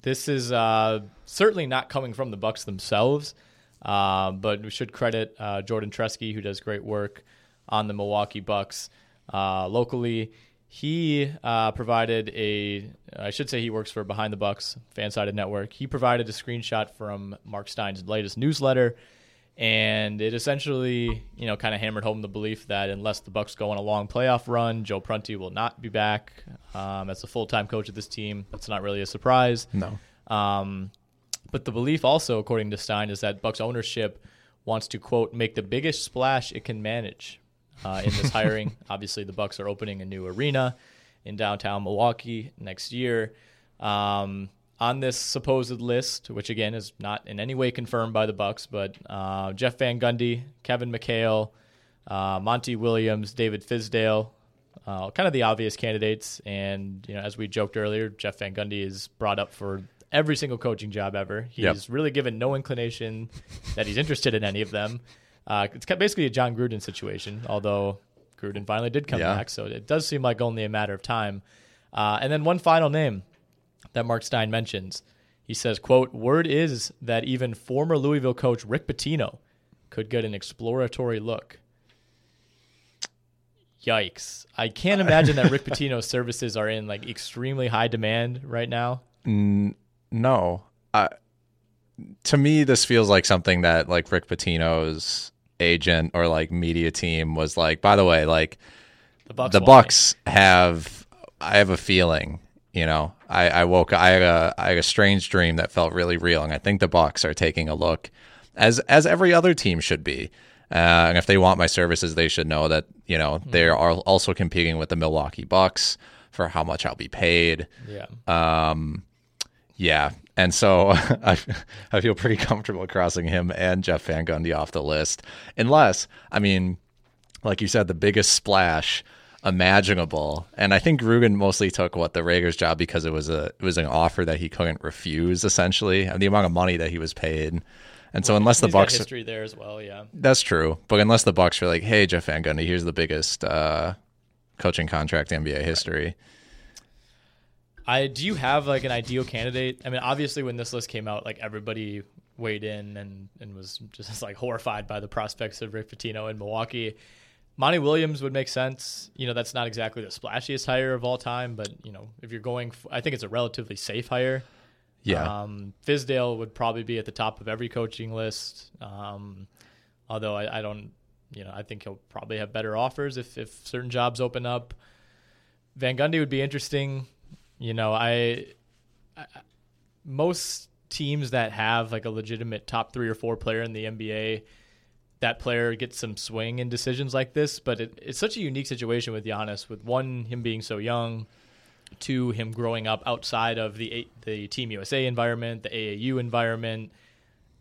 This is uh, certainly not coming from the Bucks themselves. Uh, but we should credit uh, Jordan Tresky, who does great work on the Milwaukee Bucks uh, locally. He uh, provided a, I should say he works for Behind the Bucks, Fansided Network. He provided a screenshot from Mark Stein's latest newsletter, and it essentially, you know, kind of hammered home the belief that unless the Bucks go on a long playoff run, Joe Prunty will not be back um, as a full-time coach of this team. That's not really a surprise. No. Um, But the belief also, according to Stein, is that Bucks ownership wants to, quote, make the biggest splash it can manage uh, in this hiring. Obviously, the Bucks are opening a new arena in downtown Milwaukee next year. Um, on this supposed list, which, again, is not in any way confirmed by the Bucks, but uh, Jeff Van Gundy, Kevin McHale, uh, Monty Williams, David Fizdale, uh, kind of the obvious candidates. And, you know, as we joked earlier, Jeff Van Gundy is brought up for every single coaching job ever. He's yep. really given no inclination that he's interested in any of them. Uh, it's basically a John Gruden situation, although Gruden finally did come yeah. back. So it does seem like only a matter of time. Uh, and then one final name that Mark Stein mentions. He says, quote, word is that even former Louisville coach Rick Pitino could get an exploratory look. Yikes. I can't imagine that Rick Pitino's services are in like extremely high demand right now. No. I, to me, this feels like something that like Rick Pitino's agent or like media team was like, by the way, like the Bucks, the Bucks have, I have a feeling, you know, I, I woke up, I had a, I had a strange dream that felt really real. And I think the Bucks are taking a look as, as every other team should be. Uh, and if they want my services, they should know that, you know, mm-hmm. they are also competing with the Milwaukee Bucks for how much I'll be paid. Yeah. Um, yeah. And so I, I feel pretty comfortable crossing him and Jeff Van Gundy off the list. Unless, I mean, like you said, the biggest splash imaginable. And I think Gruden mostly took what the Rager's job because it was a it was an offer that he couldn't refuse, essentially, and the amount of money that he was paid. And so, well, unless the Bucks history there as well, yeah, that's true. But unless the Bucks were like, "Hey, Jeff Van Gundy, here's the biggest uh, coaching contract in N B A history." I do you have like an ideal candidate? I mean, obviously, when this list came out, like everybody weighed in and and was just like horrified by the prospects of Rick Pitino in Milwaukee. Monty Williams would make sense. You know, that's not exactly the splashiest hire of all time, but you know, if you're going, f- I think it's a relatively safe hire. Yeah, um, Fizdale would probably be at the top of every coaching list. Um, although I, I don't, you know, I think he'll probably have better offers if, if certain jobs open up. Van Gundy would be interesting. You know, I, I most teams that have like a legitimate top three or four player in the N B A, that player gets some swing in decisions like this. But it, it's such a unique situation with Giannis, with one, him being so young. To him growing up outside of the the Team U S A environment, the A A U environment,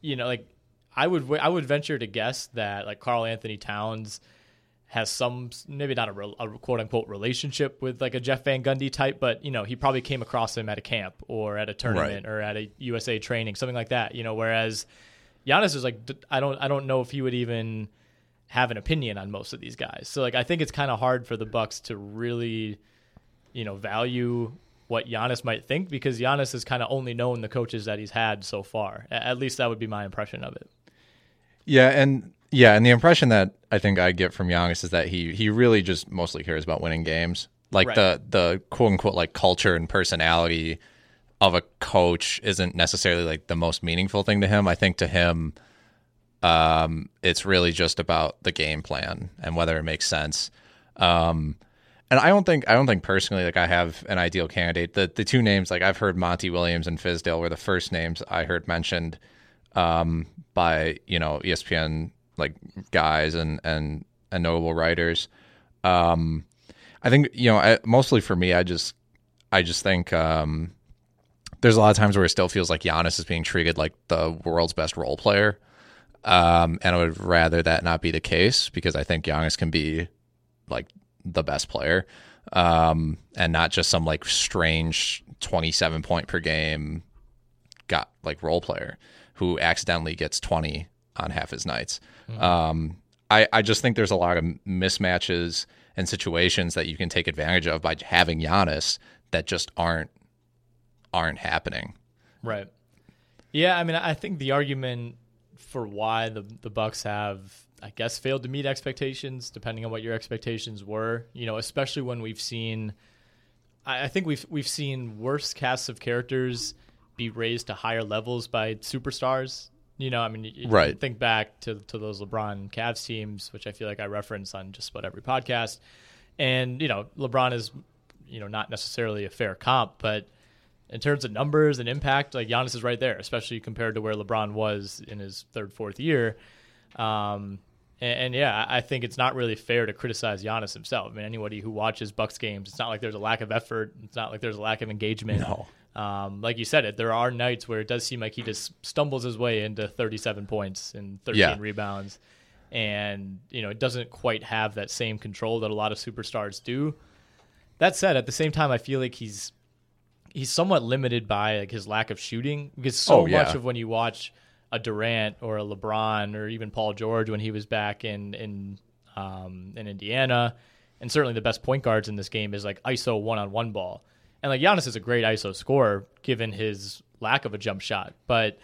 you know, like I would I would venture to guess that like Karl Anthony Towns has some, maybe not a, a quote unquote relationship with like a Jeff Van Gundy type, but you know he probably came across him at a camp or at a tournament right. or at a U S A training, something like that. You know, whereas Giannis is like I don't I don't know if he would even have an opinion on most of these guys. So like I think it's kind of hard for the Bucks to really. You know, value what Giannis might think because Giannis has kind of only known the coaches that he's had so far. At least that would be my impression of it. Yeah, and yeah, and the impression that I think I get from Giannis is that he he really just mostly cares about winning games. Like right. the the quote unquote like culture and personality of a coach isn't necessarily like the most meaningful thing to him. I think to him, um, it's really just about the game plan and whether it makes sense. Um And I don't think I don't think personally like I have an ideal candidate. The the two names like I've heard Monty Williams and Fizdale were the first names I heard mentioned um, by you know E S P N like guys and and, and notable writers. Um, I think you know I, mostly for me I just I just think um, there's a lot of times where it still feels like Giannis is being treated like the world's best role player, um, and I would rather that not be the case because I think Giannis can be like. The best player um, and not just some like strange twenty-seven point per game got like role player who accidentally gets twenty on half his nights. Mm-hmm. Um, I, I just think there's a lot of mismatches and situations that you can take advantage of by having Giannis that just aren't, aren't happening. Right. Yeah. I mean, I think the argument for why the, the Bucks have, I guess, failed to meet expectations, depending on what your expectations were, you know, especially when we've seen, I think we've, we've seen worse casts of characters be raised to higher levels by superstars. You know, I mean, you right. think back to, to those LeBron Cavs teams, which I feel like I reference on just about every podcast. And, you know, LeBron is, you know, not necessarily a fair comp, but in terms of numbers and impact, like Giannis is right there, especially compared to where LeBron was in his third, fourth year. Um, And, and, yeah, I think it's not really fair to criticize Giannis himself. I mean, anybody who watches Bucks games, it's not like there's a lack of effort. It's not like there's a lack of engagement. No. Um, like you said, it there are nights where it does seem like he just stumbles his way into thirty-seven points and thirteen yeah. rebounds. And, you know, it doesn't quite have that same control that a lot of superstars do. That said, at the same time, I feel like he's he's somewhat limited by like his lack of shooting, because so oh, yeah. much of when you watch a Durant or a LeBron or even Paul George when he was back in in um, in Indiana, and certainly the best point guards in this game is like I S O one-on-one ball. And like Giannis is a great I S O scorer given his lack of a jump shot, but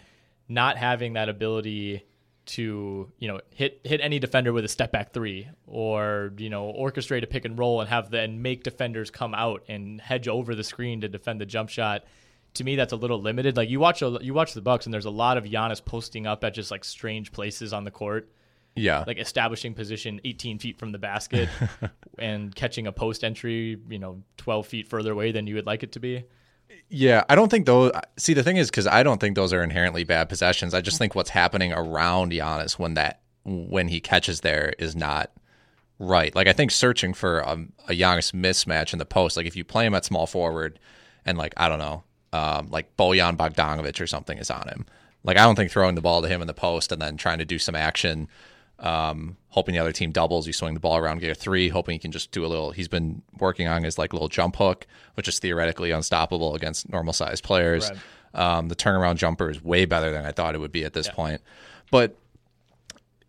not having that ability to, you know, hit hit any defender with a step back three, or, you know, orchestrate a pick and roll and have then make defenders come out and hedge over the screen to defend the jump shot. To me, that's a little limited. Like you watch a, you watch the Bucks and there's a lot of Giannis posting up at just like strange places on the court. Yeah. Like establishing position eighteen feet from the basket and catching a post entry, you know, twelve feet further away than you would like it to be. Yeah, I don't think those – see, the thing is, because I don't think those are inherently bad possessions. I just think what's happening around Giannis when that when he catches there is not right. Like, I think searching for a, a Giannis mismatch in the post, like if you play him at small forward and, like, I don't know, um, like Bojan Bogdanovic or something is on him. Like, I don't think throwing the ball to him in the post and then trying to do some action – Um, hoping the other team doubles, you swing the ball around, get a three, hoping he can just do a little. He's been working on his like little jump hook, which is theoretically unstoppable against normal sized players. Right. Um, the turnaround jumper is way better than I thought it would be at this yeah. point. But,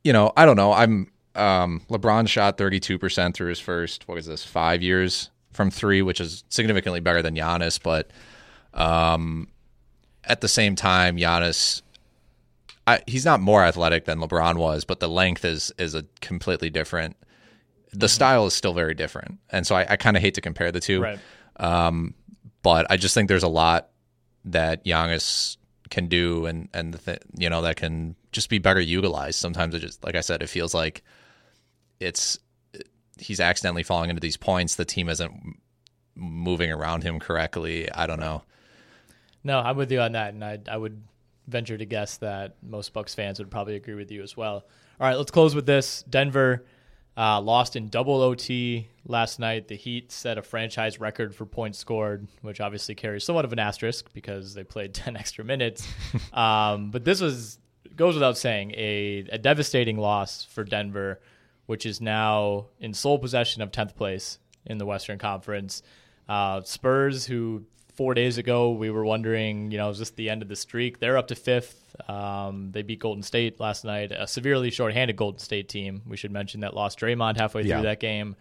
you know, I don't know. I'm um, LeBron shot thirty-two percent through his first, what is this, five years from three, which is significantly better than Giannis. But um, at the same time, Giannis. I, he's not more athletic than LeBron was, but the length is is a completely different. The mm-hmm. style is still very different, and so I, I kind of hate to compare the two. Right. Um, but I just think there's a lot that Giannis can do, and and th- you know that can just be better utilized. Sometimes it just, like I said, it feels like it's he's accidentally falling into these points. The team isn't moving around him correctly. I don't know. No, I'm with you on that, and I I would. venture to guess that most Bucks fans would probably agree with you as well. All right, let's close with this. Denver uh, lost in double O T last night. The Heat set a franchise record for points scored, which obviously carries somewhat of an asterisk because they played ten extra minutes. um, but this was, goes without saying, a, a devastating loss for Denver, which is now in sole possession of tenth place in the Western Conference. Uh, Spurs, who... Four days ago, we were wondering, you know, is this the end of the streak? They're up to fifth. Um, they beat Golden State last night, a severely shorthanded Golden State team. We should mention that lost Draymond halfway through yeah. that game.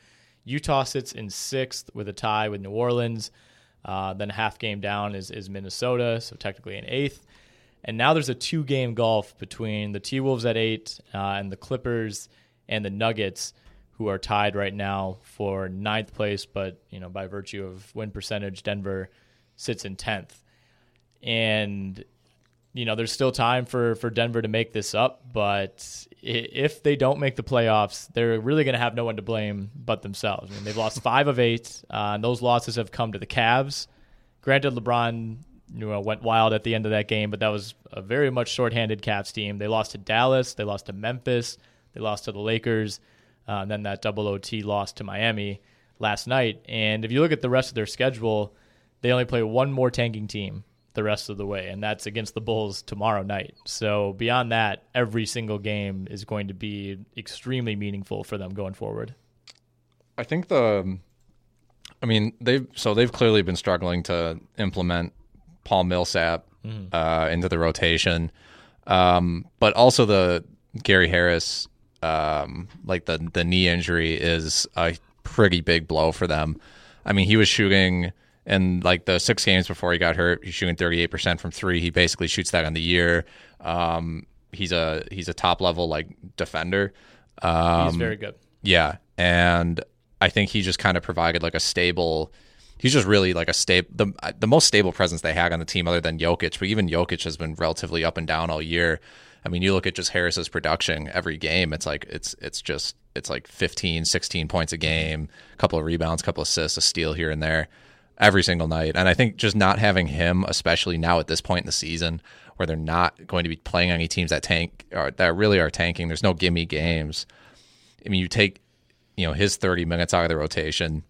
Utah sits in sixth with a tie with New Orleans. Uh, then a half game down is, is Minnesota, so technically in eighth. And now there's a two-game gulf between the T-Wolves at eight uh, and the Clippers and the Nuggets, who are tied right now for ninth place. But, you know, by virtue of win percentage, Denver sits in tenth. And, you know, there's still time for, for Denver to make this up, but if they don't make the playoffs, they're really going to have no one to blame but themselves. I mean, they've lost five of eight, uh, and those losses have come to the Cavs. Granted, LeBron, you know, went wild at the end of that game, but that was a very much shorthanded Cavs team. They lost to Dallas, they lost to Memphis, they lost to the Lakers, uh, and then that double O T loss to Miami last night. And if you look at the rest of their schedule, they only play one more tanking team the rest of the way, and that's against the Bulls tomorrow night. So beyond that, every single game is going to be extremely meaningful for them going forward. I think the, I mean, they've, so they've clearly been struggling to implement Paul Millsap mm-hmm. uh, into the rotation. Um, but also the Gary Harris, um, like the, the knee injury is a pretty big blow for them. I mean, he was shooting, and like the six games before he got hurt, he's shooting thirty-eight percent from three. He basically shoots that on the year. Um, he's a he's a top level like defender. Um, he's very good. Yeah, and I think he just kind of provided like a stable. He's just really like a stable, the the most stable presence they had on the team other than Jokic. But even Jokic has been relatively up and down all year. I mean, you look at just Harris's production every game. It's like it's it's just it's like fifteen, sixteen points a game, a couple of rebounds, a couple of assists, a steal here and there. Every single night. And I think just not having him, especially now at this point in the season where they're not going to be playing any teams that tank or that really are tanking, there's no gimme games. I mean, you take, you know, his thirty minutes out of the rotation,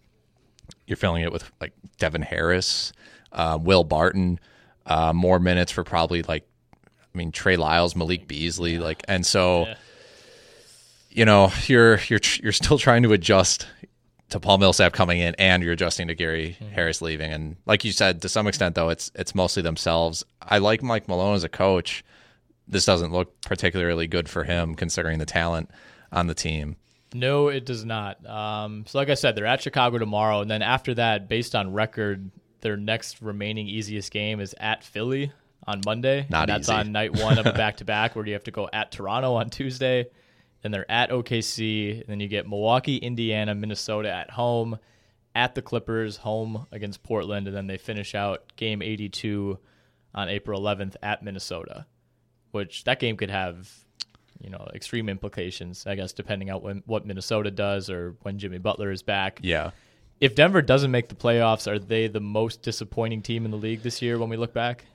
you're filling it with like Devin Harris, uh, Will Barton, uh, more minutes for probably like, I mean, Trey Lyles, Malik Beasley, yeah. like, and so, yeah. you know, you're, you're, you're still trying to adjust to Paul Millsap coming in, and you're adjusting to Gary mm-hmm. Harris leaving. And like you said, to some extent, though, it's it's mostly themselves. I like Mike Malone as a coach. This doesn't look particularly good for him, considering the talent on the team. No, it does not. Um, so like I said, they're at Chicago tomorrow. And then after that, based on record, their next remaining easiest game is at Philly on Monday. Not and that's easy. That's on night one of a back-to-back, where you have to go at Toronto on Tuesday. Then they're at O K C, and then you get Milwaukee, Indiana, Minnesota at home, at the Clippers, home against Portland, and then they finish out game eighty-two on April eleventh at Minnesota, which that game could have, you know, extreme implications, I guess, depending on when, what Minnesota does or when Jimmy Butler is back. Yeah. If Denver doesn't make the playoffs, are they the most disappointing team in the league this year when we look back?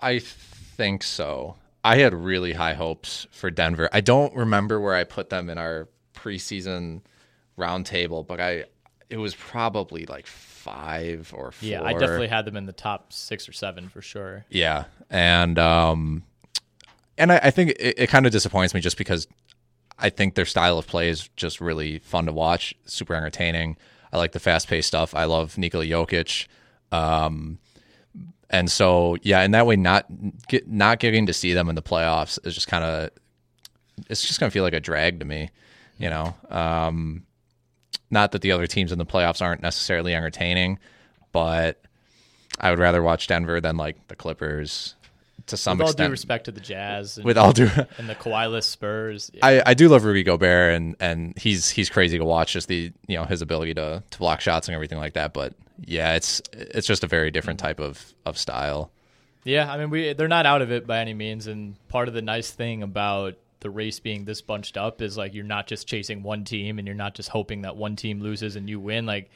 I think so. I had really high hopes for Denver. I don't remember where I put them in our preseason roundtable, but I it was probably like five or four. Yeah, I definitely had them in the top six or seven for sure. Yeah, and um, and I, I think it, it kind of disappoints me just because I think their style of play is just really fun to watch, super entertaining. I like the fast-paced stuff. I love Nikola Jokic. Um And so, yeah, in that way, not get, not getting to see them in the playoffs is just kind of, it's just going to feel like a drag to me, you know. Um, not that the other teams in the playoffs aren't necessarily entertaining, but I would rather watch Denver than like the Clippers to some extent. With all due respect to the Jazz, and, with all due and the Kawhi-less Spurs, yeah. I, I do love Rudy Gobert, and and he's he's crazy to watch, just the you know his ability to to block shots and everything like that, but. Yeah, it's it's just a very different type of, of style. Yeah, I mean, we they're not out of it by any means, and part of the nice thing about the race being this bunched up is, like, you're not just chasing one team and you're not just hoping that one team loses and you win. Like,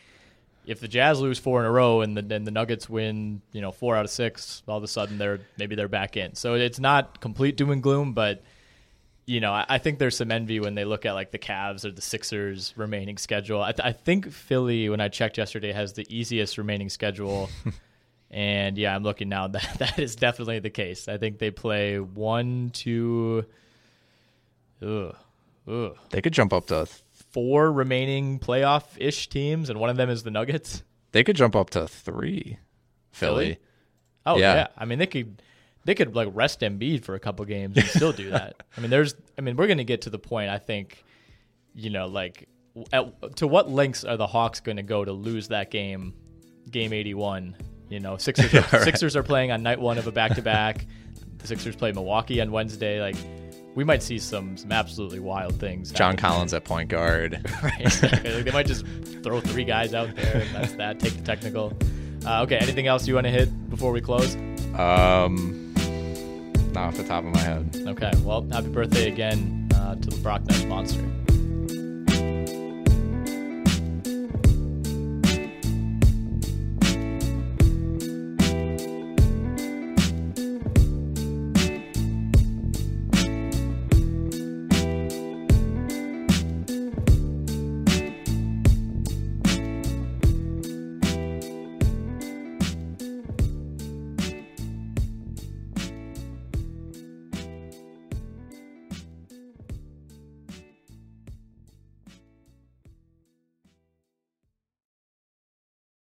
if the Jazz lose four in a row and the, and the Nuggets win, you know, four out of six, all of a sudden they're maybe they're back in. So it's not complete doom and gloom, but, you know, I, I think there's some envy when they look at, like, the Cavs or the Sixers' remaining schedule. I, th- I think Philly, when I checked yesterday, has the easiest remaining schedule. And, yeah, I'm looking now. That that is definitely the case. I think they play one, two, ugh, ugh. They could jump up to th- four remaining playoff-ish teams, and one of them is the Nuggets. They could jump up to three, Philly. Philly? Oh, yeah. yeah. I mean, they could... They could like rest Embiid for a couple games and still do that. I mean, there's. I mean, we're going to get to the point. I think, you know, like, at, to what lengths are the Hawks going to go to lose that game, game eighty-one? You know, Sixers. Yeah, right. Sixers are playing on night one of a back-to-back. The Sixers play Milwaukee on Wednesday. Like, we might see some some absolutely wild things. John happening. Collins at point guard. Right. Exactly. Like, they might just throw three guys out there. And that's that. Take the technical. Uh, okay. Anything else you want to hit before we close? Um. Not off the top of my head. Okay, well, happy birthday again uh, to the Brock Nest Monster.